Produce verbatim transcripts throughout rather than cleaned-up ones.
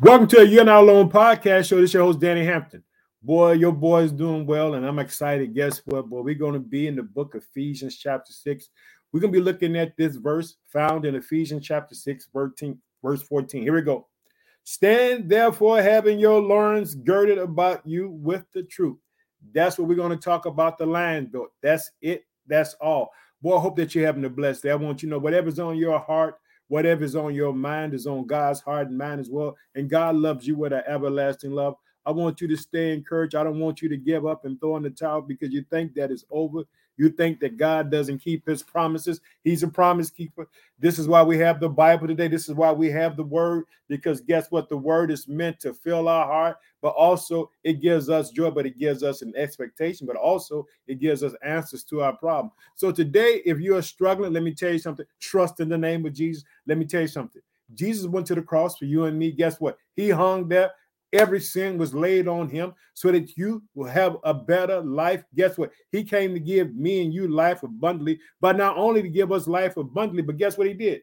Welcome to a You're Not Alone podcast show. This is your host, Danny Hampton. Boy, your boy's doing well, and I'm excited. Guess what, boy? We're going to be in the book of Ephesians chapter six. We're going to be looking at this verse found in Ephesians chapter six, verse fourteen. Here we go. Stand therefore, having your loins girded about you with the truth. That's what we're going to talk about, the Lion's Belt. That's it. That's all. Boy, I hope that you're having a blessed day. I want you to know whatever's on your heart, whatever's on your mind is on God's heart and mind as well. And God loves you with an everlasting love. I want you to stay encouraged. I don't want you to give up and throw in the towel because you think that it's over. You think that God doesn't keep his promises. He's a promise keeper. This is why we have the Bible today. This is why we have the word, because guess what? The word is meant to fill our heart, but also it gives us joy, but it gives us an expectation, but also it gives us answers to our problem. So today, if you are struggling, let me tell you something. Trust in the name of Jesus. Let me tell you something. Jesus went to the cross for you and me. Guess what? He hung there. Every sin was laid on him so that you will have a better life. Guess what? He came to give me and you life abundantly, but not only to give us life abundantly, but guess what he did?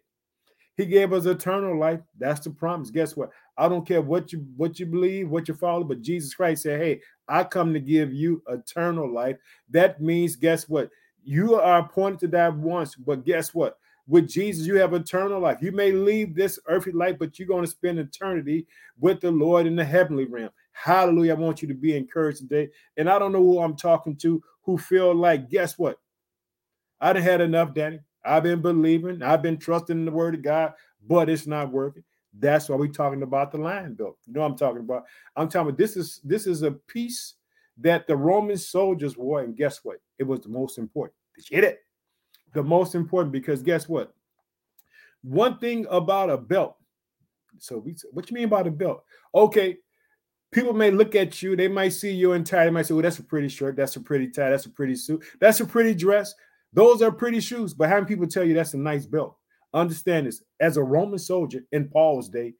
He gave us eternal life. That's the promise. Guess what? I don't care what you what you believe, what you follow, but Jesus Christ said, hey, I come to give you eternal life. That means, guess what? You are appointed to die once, but guess what? With Jesus, you have eternal life. You may leave this earthly life, but you're going to spend eternity with the Lord in the heavenly realm. Hallelujah. I want you to be encouraged today. And I don't know who I'm talking to who feel like, guess what? I done had enough, Danny. I've been believing. I've been trusting in the word of God, but it's not working. That's why we're talking about the Lion's Belt. You know what I'm talking about? I'm talking about this is, this is a piece that the Roman soldiers wore, and guess what? It was the most important. Did you get it? The most important, because guess what? One thing about a belt. So we, what you mean by the belt? Okay, people may look at you. They might see you in tie. They might say, well, that's a pretty shirt. That's a pretty tie. That's a pretty suit. That's a pretty dress. Those are pretty shoes. But how many people tell you that's a nice belt? Understand this. As a Roman soldier in Paul's day,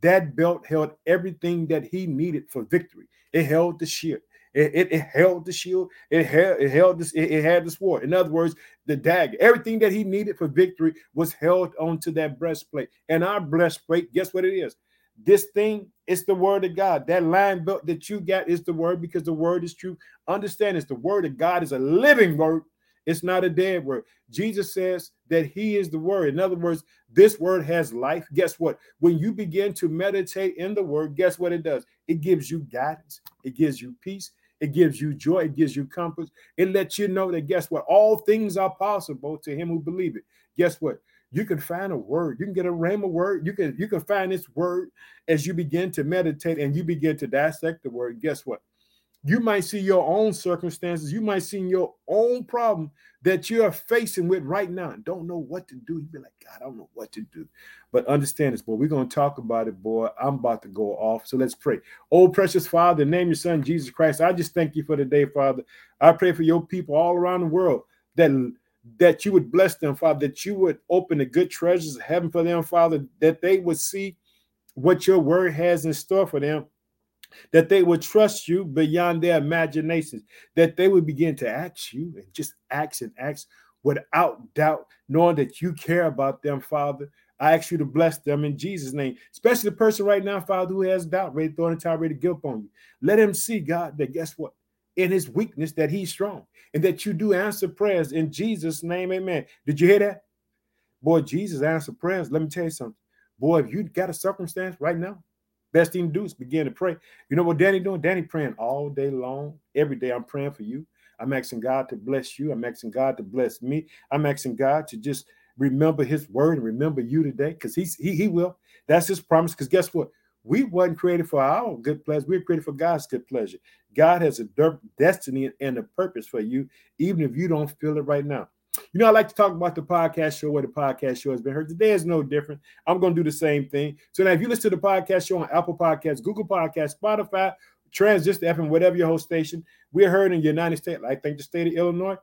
that belt held everything that he needed for victory. It held the shield. It, it, it held the shield. It held, it held this. It, it had the sword. In other words, the dagger. Everything that he needed for victory was held onto that breastplate. And our breastplate, guess what it is? This thing is the word of God. That Lion's Belt that you got is the word, because the word is true. Understand this. The word of God is a living word. It's not a dead word. Jesus says that he is the word. In other words, this word has life. Guess what? When you begin to meditate in the word, guess what it does? It gives you guidance. It gives you peace. It gives you joy. It gives you comfort. It lets you know that, guess what? All things are possible to him who believes it. Guess what? You can find a word. You can get a rhema word. You can, you can find this word as you begin to meditate and you begin to dissect the word. Guess what? You might see your own circumstances. You might see your own problem that you're facing with right now and don't know what to do. You'd be like, God, I don't know what to do. But understand this, boy. We're going to talk about it, boy. I'm about to go off. So let's pray. Oh, precious Father, in the name of your son, Jesus Christ, I just thank you for today, Father. I pray for your people all around the world that, that you would bless them, Father, that you would open the good treasures of heaven for them, Father, that they would see what your word has in store for them, that they would trust you beyond their imaginations, that they would begin to ask you and just ask and ask without doubt, knowing that you care about them, Father. I ask you to bless them in Jesus' name, especially the person right now, Father, who has doubt, ready to throw in the towel, ready to give up on you. Let him see, God, that guess what? In his weakness, that he's strong and that you do answer prayers in Jesus' name, amen. Did you hear that? Boy, Jesus answered prayers. Let me tell you something. Boy, if you got a circumstance right now, best thing to do is begin to pray. You know what Danny doing? Danny praying all day long. Every day I'm praying for you. I'm asking God to bless you. I'm asking God to bless me. I'm asking God to just remember his word and remember you today, because he's he, he will. That's his promise, because guess what? We weren't created for our good pleasure. We were created for God's good pleasure. God has a destiny and a purpose for you, even if you don't feel it right now. You know, I like to talk about the podcast show, where the podcast show has been heard. Today is no different. I'm going to do the same thing. So now if you listen to the podcast show on Apple Podcasts, Google Podcasts, Spotify, Transistor F M, whatever your host station, we're heard in the United States. I thank the state of Illinois.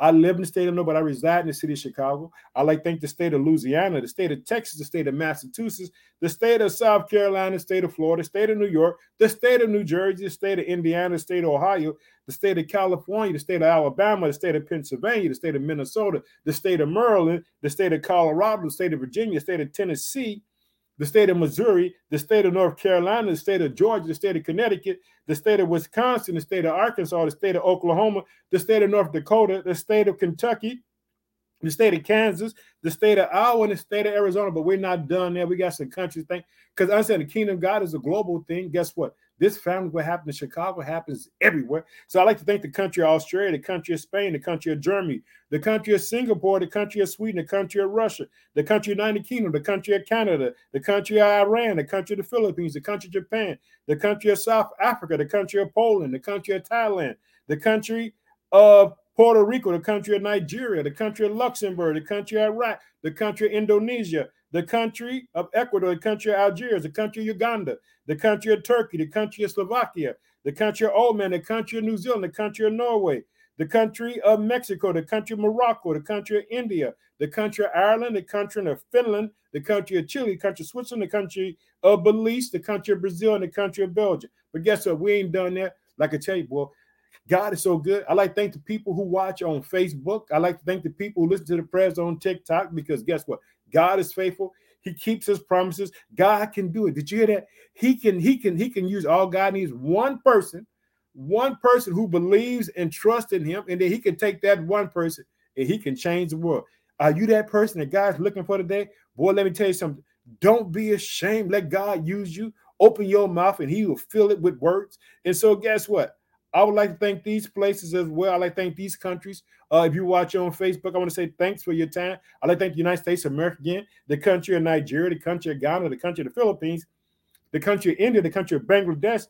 I live in the state of Illinois, but I reside in the city of Chicago. I like to thank the state of Louisiana, the state of Texas, the state of Massachusetts, the state of South Carolina, the state of Florida, the state of New York, the state of New Jersey, the state of Indiana, the state of Ohio, the state of California, the state of Alabama, the state of Pennsylvania, the state of Minnesota, the state of Maryland, the state of Colorado, the state of Virginia, the state of Tennessee, the state of Missouri, the state of North Carolina, the state of Georgia, the state of Connecticut, the state of Wisconsin, the state of Arkansas, the state of Oklahoma, the state of North Dakota, the state of Kentucky, the state of Kansas, the state of Iowa, and the state of Arizona. But we're not done there. We got some countries thing. Because I said the kingdom of God is a global thing. Guess what? This family, what happened in Chicago, happens everywhere. So I like to thank the country of Australia, the country of Spain, the country of Germany, the country of Singapore, the country of Sweden, the country of Russia, the country of United Kingdom, the country of Canada, the country of Iran, the country of the Philippines, the country of Japan, the country of South Africa, the country of Poland, the country of Thailand, the country of Puerto Rico, the country of Nigeria, the country of Luxembourg, the country of Iraq, the country of Indonesia, the country of Ecuador, the country of Algeria, the country of Uganda, the country of Turkey, the country of Slovakia, the country of Oman, the country of New Zealand, the country of Norway, the country of Mexico, the country of Morocco, the country of India, the country of Ireland, the country of Finland, the country of Chile, the country of Switzerland, the country of Belize, the country of Brazil, and the country of Belgium. But guess what? We ain't done that. Like I tell you, boy, God is so good. I like to thank the people who watch on Facebook. I like to thank the people who listen to the prayers on TikTok, because guess what? God is faithful. He keeps his promises. God can do it. Did you hear that? He can, he can, he can use all God needs. One person, one person who believes and trusts in him, and then he can take that one person and he can change the world. Are you that person that God's looking for today? Boy, let me tell you something. Don't be ashamed. Let God use you. Open your mouth and he will fill it with words. And so guess what? I would like to thank these places as well. I like to thank these countries. Uh, if you watch on Facebook, I want to say thanks for your time. I like to thank the United States of America again, the country of Nigeria, the country of Ghana, the country of the Philippines, the country of India, the country of Bangladesh,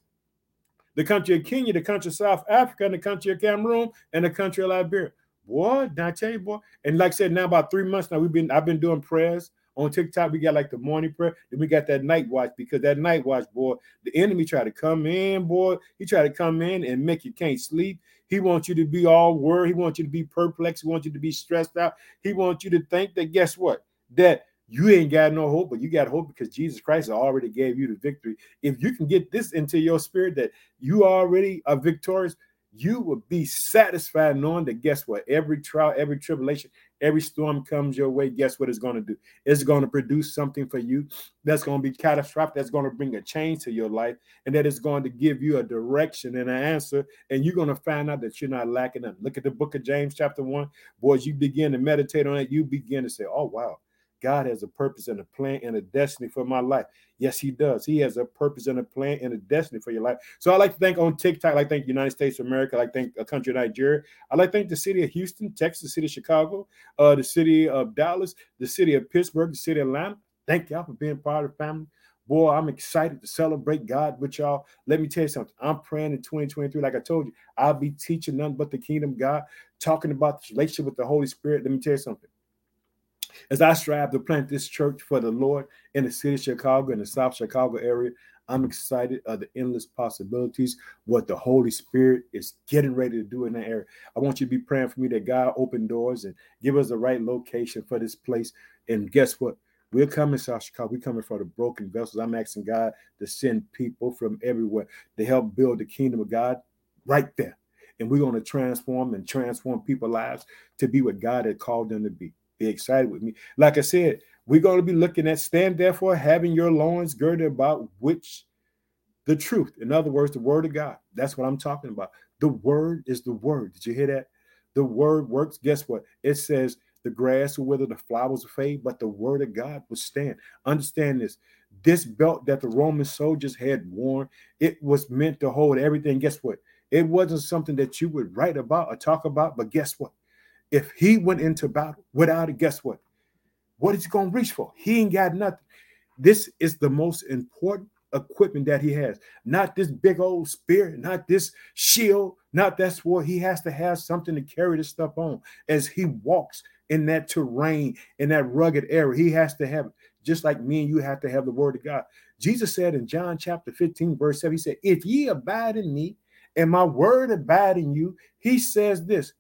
the country of Kenya, the country of South Africa, and the country of Cameroon, and the country of Liberia. Boy, did I tell you, boy? And like I said, now about three months now, we've been I've been doing prayers on TikTok. We got like the morning prayer, then we got that night watch, because that night watch, boy, the enemy tried to come in, boy. He tried to come in and make you can't sleep. He wants you to be all worried. He wants you to be perplexed. He wants you to be stressed out. He wants you to think that, guess what? That you ain't got no hope, but you got hope because Jesus Christ already gave you the victory. If you can get this into your spirit that you already are victorious, you will be satisfied knowing that, guess what? Every trial, every tribulation, every storm comes your way. Guess what it's going to do? It's going to produce something for you that's going to be catastrophic, that's going to bring a change to your life, and that is going to give you a direction and an answer, and you're going to find out that you're not lacking them. Look at the book of James chapter one. Boys, you begin to meditate on it. You begin to say, oh, wow, God has a purpose and a plan and a destiny for my life. Yes, he does. He has a purpose and a plan and a destiny for your life. So I like to thank on TikTok, I like to thank the United States of America, I like to thank a country of Nigeria, I like to thank the city of Houston, Texas, the city of Chicago, uh, the city of Dallas, the city of Pittsburgh, the city of Atlanta. Thank y'all for being part of the family. Boy, I'm excited to celebrate God with y'all. Let me tell you something. I'm praying in twenty twenty-three. Like I told you, I'll be teaching nothing but the kingdom of God, talking about this relationship with the Holy Spirit. Let me tell you something. As I strive to plant this church for the Lord in the city of Chicago, in the South Chicago area, I'm excited of the endless possibilities, what the Holy Spirit is getting ready to do in that area. I want you to be praying for me that God open doors and give us the right location for this place. And guess what? We're coming to South Chicago. We're coming for the broken vessels. I'm asking God to send people from everywhere to help build the kingdom of God right there. And we're going to transform and transform people's lives to be what God had called them to be. Be excited with me. Like I said, we're going to be looking at stand therefore having your loins girded about which the truth. In other words, the word of God. That's what I'm talking about. The word is the word. Did you hear that? The word works. Guess what? It says the grass will wither, the flowers will fade, but the word of God will stand. Understand this. This belt that the Roman soldiers had worn, it was meant to hold everything. Guess what? It wasn't something that you would write about or talk about, but guess what? If he went into battle without it, guess what? What is he going to reach for? He ain't got nothing. This is the most important equipment that he has. Not this big old spear, not this shield, not that sword. He has to have something to carry this stuff on as he walks in that terrain, in that rugged area. He has to have it. Just like me and you have to have the word of God. Jesus said in John chapter fifteen, verse seven, he said, if ye abide in me and my word abide in you, he says this,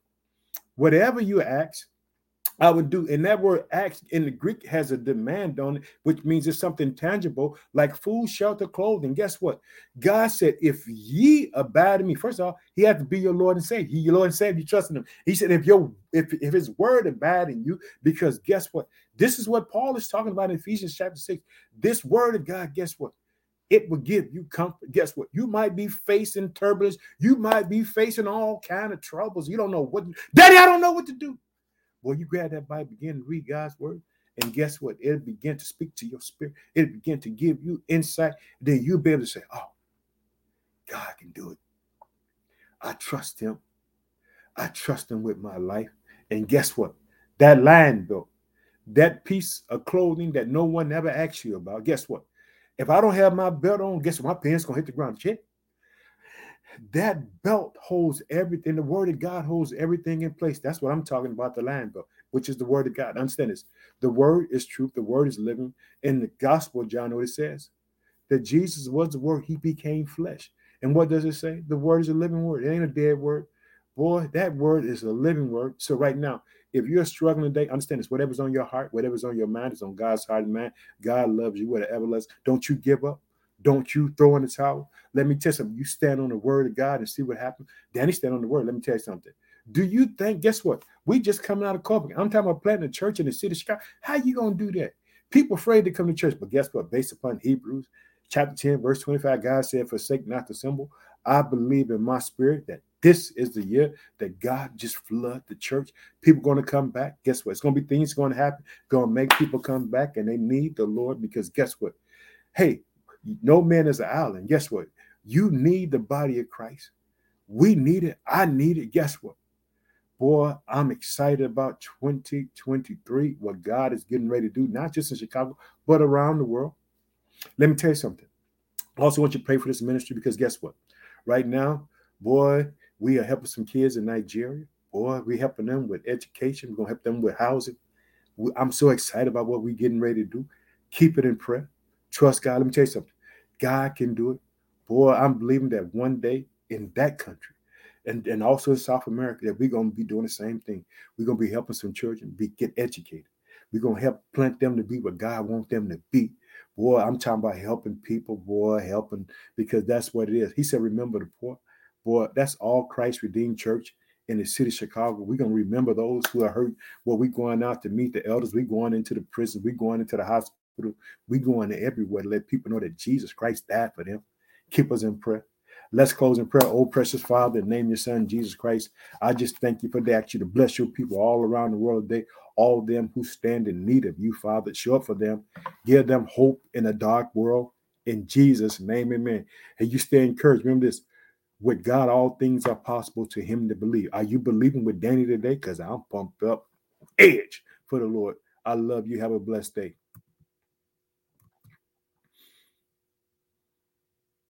whatever you ask I would do. And that word acts in the Greek has a demand on it, which means it's something tangible like food, shelter, clothing. Guess what? God said, if ye abide in me, first of all, he had to be your Lord and Savior. He, your Lord and Savior, you trust in him. He said, if your if, if his word abide in you, because guess what? This is what Paul is talking about in Ephesians chapter six. This word of God, guess what? It will give you comfort. Guess what? You might be facing turbulence. You might be facing all kinds of troubles. You don't know what. Daddy, I don't know what to do. Well, you grab that Bible, begin to read God's word, and guess what? It'll begin to speak to your spirit. It'll begin to give you insight. Then you'll be able to say, oh, God can do it. I trust him. I trust him with my life. And guess what? That lion belt, that piece of clothing that no one ever asks you about, guess what? If I don't have my belt on, guess what? My pants going to hit the ground. Check. That belt holds everything. The word of God holds everything in place. That's what I'm talking about, the lion belt, which is the word of God. Understand this. The word is truth. The word is living. In the gospel, John, know what it says? That Jesus was the word. He became flesh. And what does it say? The word is a living word. It ain't a dead word. Boy, that word is a living word. So right now, if you're struggling today, understand this. Whatever's on your heart, whatever's on your mind, is on God's heart and mind. God loves you with an everlasting. Don't you give up. Don't you throw in the towel. Let me tell you something. You stand on the word of God and see what happens. Danny, stand on the word. Let me tell you something. Do you think, guess what? We just coming out of corporate. I'm talking about planting a church in the city of Chicago. How you going to do that? People afraid to come to church. But guess what? Based upon Hebrews chapter ten, verse twenty-five, God said, forsake not the symbol. I believe in my spirit that this is the year that God just flood the church. People going to come back. Guess what? It's going to be things going to happen. Going to make people come back, and they need the Lord, because guess what? Hey, no man is an island. Guess what? You need the body of Christ. We need it. I need it. Guess what? Boy, I'm excited about twenty twenty-three, what God is getting ready to do, not just in Chicago, but around the world. Let me tell you something. I also want you to pray for this ministry, because guess what? Right now, boy, we are helping some kids in Nigeria. Boy, we're helping them with education. We're going to help them with housing. I'm so excited about what we're getting ready to do. Keep it in prayer. Trust God. Let me tell you something. God can do it. Boy, I'm believing that one day in that country and, and also in South America, that we're going to be doing the same thing. We're going to be helping some children be, get educated. We're going to help plant them to be what God wants them to be. Boy, I'm talking about helping people, boy, helping, because that's what it is. He said, remember the poor. Boy, that's all Christ Redeemed Church in the city of Chicago. We're going to remember those who are hurt. Well, we're going out to meet the elders. We're going into the prisons. We're going into the hospital. We go in everywhere to let people know that Jesus Christ died for them. Keep us in prayer. Let's close in prayer. Oh, precious Father, in the name of your Son, Jesus Christ, I just thank you for the action to bless your people all around the world today, all them who stand in need of you, Father. Show up for them. Give them hope in a dark world. In Jesus' name, amen. And you stay encouraged. Remember this. With God, all things are possible to him to believe. Are you believing with Danny today? Because I'm pumped up. Edge for the Lord. I love you. Have a blessed day.